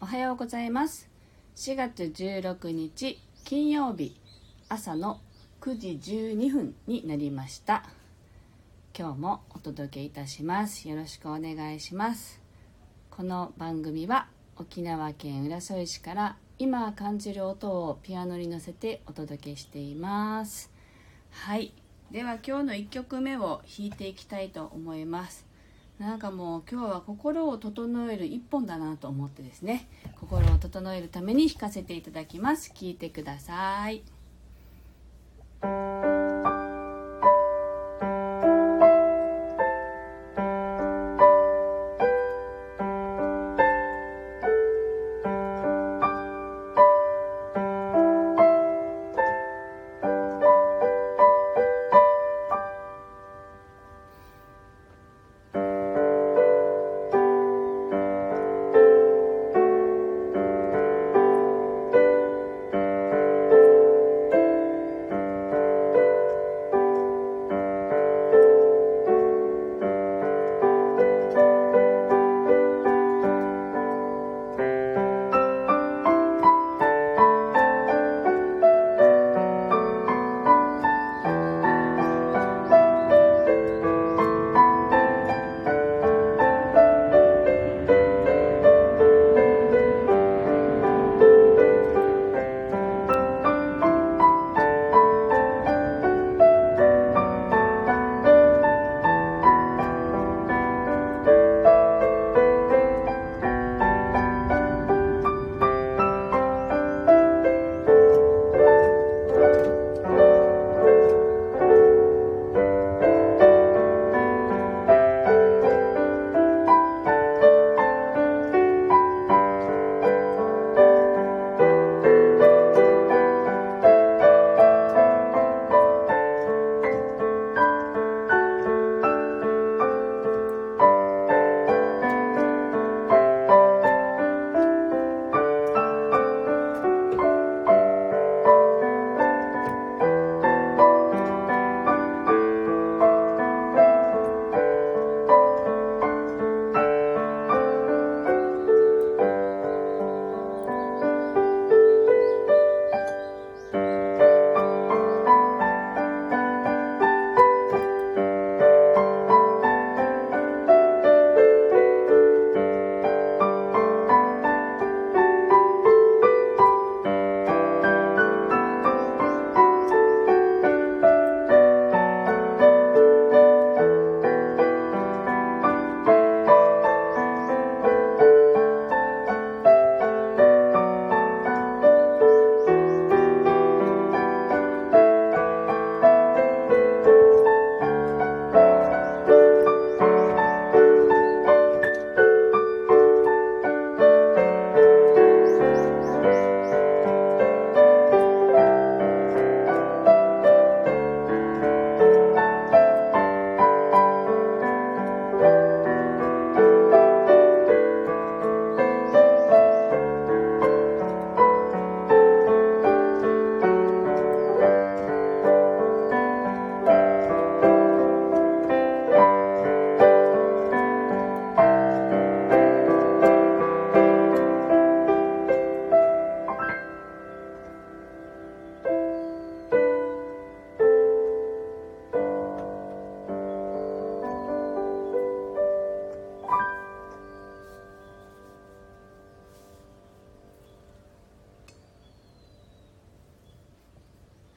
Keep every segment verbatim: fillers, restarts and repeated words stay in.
おはようございます。しがつじゅうろくにち金曜日、朝のくじじゅうにふんになりました。今日もお届けいたします。よろしくお願いします。この番組は沖縄県浦添市から今感じる音をピアノに乗せてお届けしています。はい、では今日のいっきょくめを弾いていきたいと思います。なんかもう今日は心を整える一本だなと思ってですね、心を整えるために弾かせていただきます。聴いてください。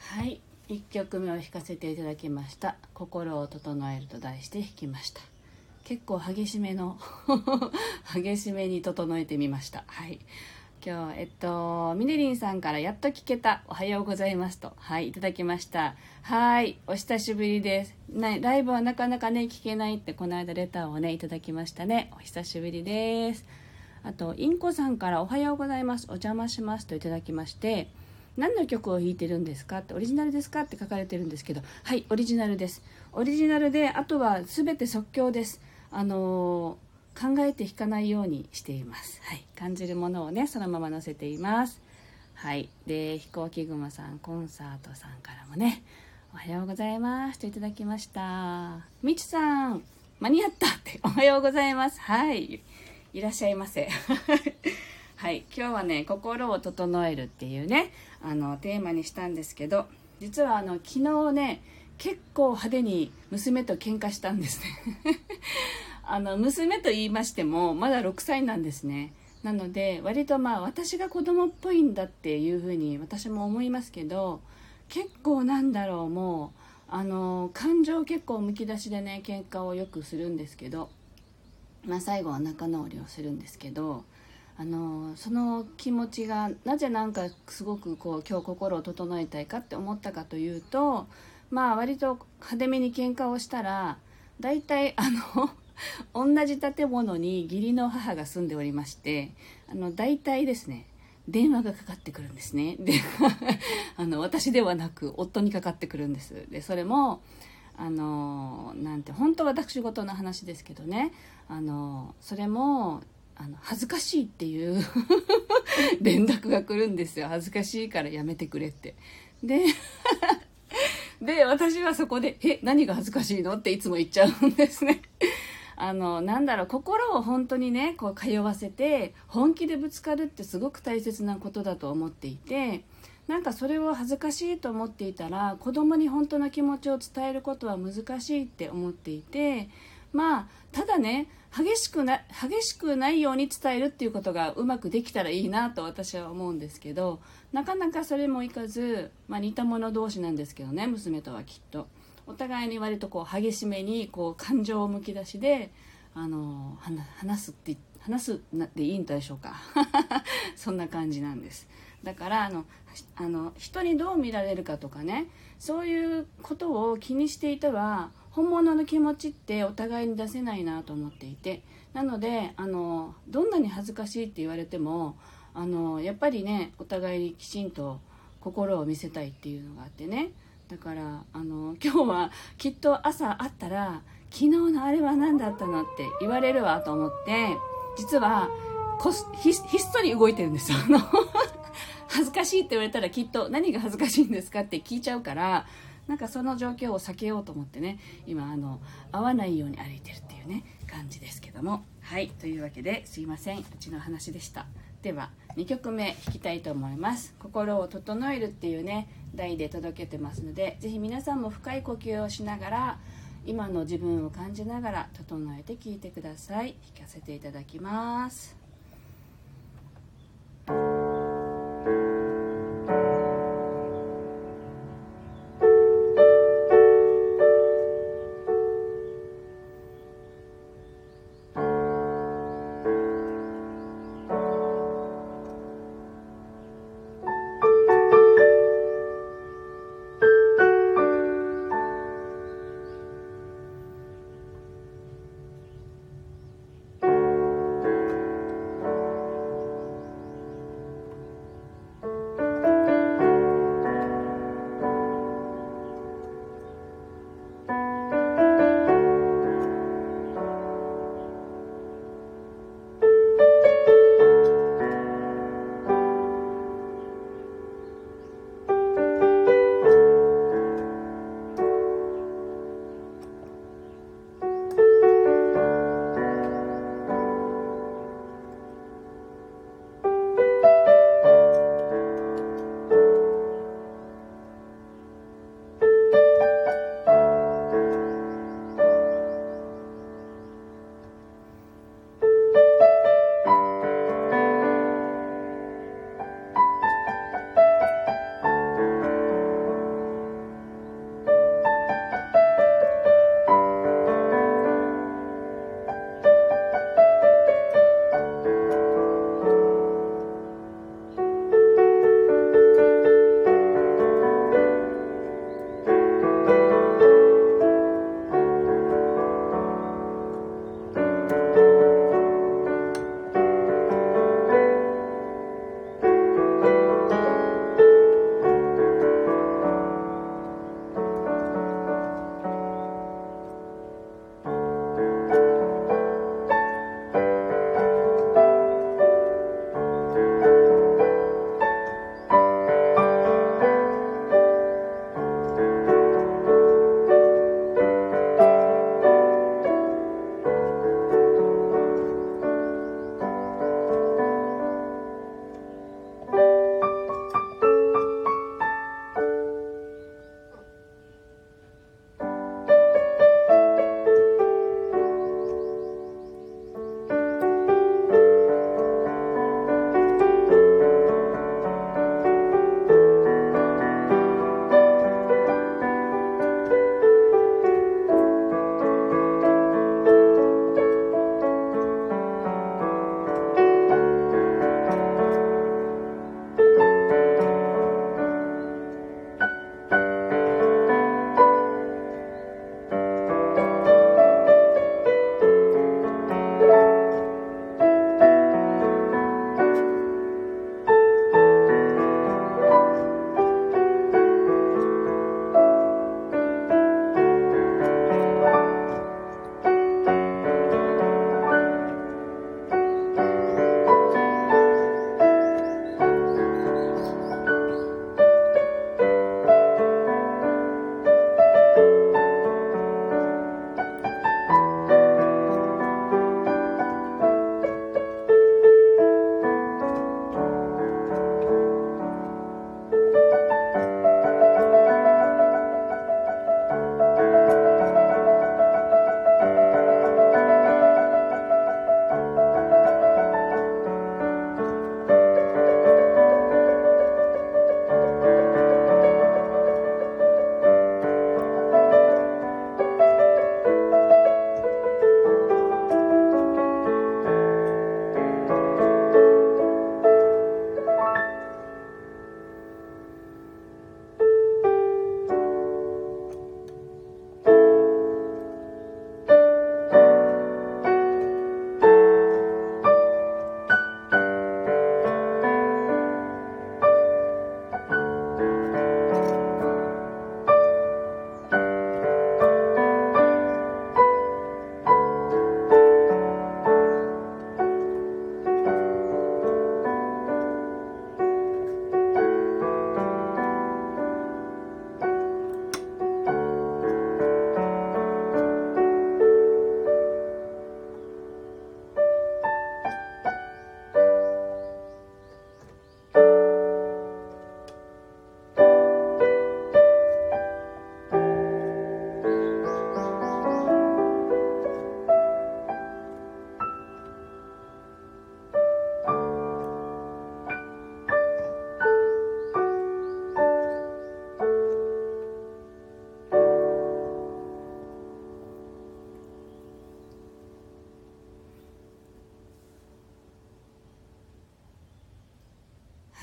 はい、いっきょくめを弾かせていただきました。心を整えると題して弾きました。結構激しめの激しめに整えてみました。はい、今日えっとミネリンさんからやっと聞けた、おはようございますと、はい、いただきました。はい、お久しぶりです。ね、ライブはなかなかね聞けないってこの間レターをねいただきましたね。お久しぶりです。あとインコさんからおはようございます、お邪魔しますといただきまして。何の曲を弾いてるんですかって、オリジナルですかって書かれてるんですけど、はい、オリジナルです。オリジナルで、あとは全て即興です。あのー、考えて弾かないようにしています。はい、感じるものをねそのまま載せています。はい、で飛行機雲さん、コンサートさんからもねおはようございますといただきました。みちさん間に合ったっておはようございます。はい、いらっしゃいませはい、今日はね、心を整えるっていうね、あのテーマにしたんですけど、実はあの昨日ね、結構派手に娘と喧嘩したんですねあの娘と言いましてもまだろくさいなんですね。なので割とまあ私が子供っぽいんだっていうふうに私も思いますけど、結構なんだろう、もうあの感情結構むき出しでね、喧嘩をよくするんですけど、まあ、最後は仲直りをするんですけど、あのその気持ちがなぜなんかすごくこう今日心を整えたいかって思ったかというと、まあ割と派手めに喧嘩をしたら、だいたいあの同じ建物に義理の母が住んでおりまして、あのだいたいですね、電話がかかってくるんですね。であの私ではなく夫にかかってくるんです。でそれもあのなんて本当私事の話ですけどね、あのそれもあの恥ずかしいっていう連絡が来るんですよ。恥ずかしいからやめてくれって。でで私はそこでえ何が恥ずかしいのっていつも言っちゃうんですね。あのなんだろう、心を本当にねこう通わせて本気でぶつかるってすごく大切なことだと思っていて、なんかそれを恥ずかしいと思っていたら子供に本当の気持ちを伝えることは難しいって思っていて、まあただね、激しくな激しくないように伝えるっていうことがうまくできたらいいなと私は思うんですけど、なかなかそれもいかず、まあ、似た者同士なんですけどね、娘とはきっとお互いに割とこう激しめにこう感情をむき出しであの話すって話すっていいんでしょうかそんな感じなんです。だからあのあの人にどう見られるかとかね、そういうことを気にしていては本物の気持ちってお互いに出せないなと思っていて、なのであのどんなに恥ずかしいって言われてもあのやっぱりね、お互いにきちんと心を見せたいっていうのがあってね。だからあの今日はきっと朝会ったら昨日のあれは何だったのって言われるわと思って、実はこひ, ひっそり動いてるんですよあの恥ずかしいって言われたらきっと何が恥ずかしいんですかって聞いちゃうから、なんかその状況を避けようと思ってね、今あの会わないように歩いてるっていうね感じですけども、はい、というわけですいません、うちの話でした。ではにきょくめ弾きたいと思います。心を整えるっていうね題で届けてますので、ぜひ皆さんも深い呼吸をしながら今の自分を感じながら整えて聴いてください。弾かせていただきます。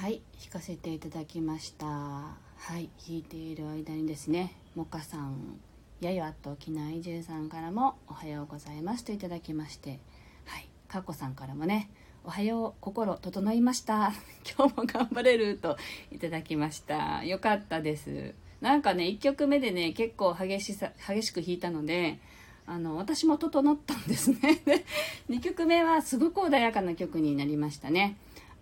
はい、弾かせていただきました。はい、弾いている間にですね、もかさん、やよあっときないじゅうさんからもおはようございますといただきまして、はい、かこさんからもね、おはよう、心整いました今日も頑張れるといただきました。よかったです。なんかね、いっきょくめでね、結構激しさ激しく弾いたので、あの私も整ったんですねにきょくめはすごく穏やかな曲になりましたね。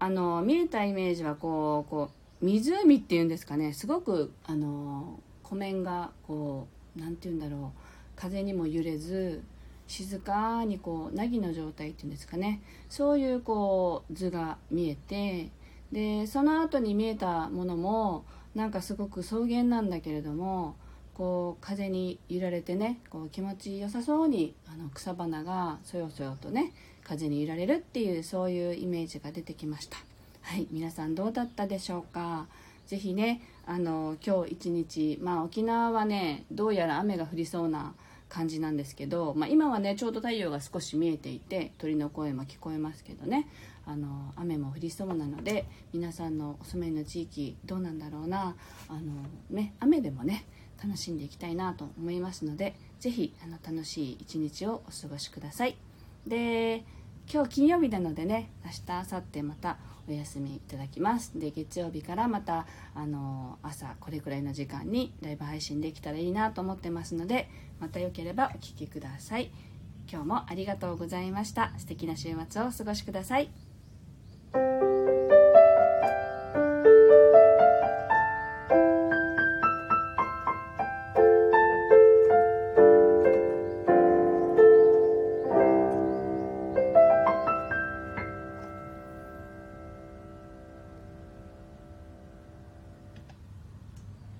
あの見えたイメージはこう、こう湖っていうんですかね、すごくあの湖面がこう、なんていうんだろう、風にも揺れず静かにこう凪の状態っていうんですかね、そういうこう図が見えて、でその後に見えたものもなんかすごく草原なんだけれども、こう風に揺られてね、こう気持ちよさそうにあの草花がそよそよとね、風に揺られるっていう、そういうイメージが出てきました。はい、皆さんどうだったでしょうか。ぜひね、あの今日一日、まあ沖縄はね、どうやら雨が降りそうな感じなんですけど、まあ、今はねちょうど太陽が少し見えていて、鳥の声も聞こえますけどね、あの雨も降りそうなので、皆さんのお住まいの地域どうなんだろうな、あの、ね、雨でもね楽しんでいきたいなと思いますので、ぜひあの楽しい一日をお過ごしください。で、今日金曜日なのでね、明日明後日またお休みいただきます。で、月曜日からまたあの朝これくらいの時間にライブ配信できたらいいなと思ってますので、またよければお聞きください。今日もありがとうございました。素敵な週末をお過ごしください。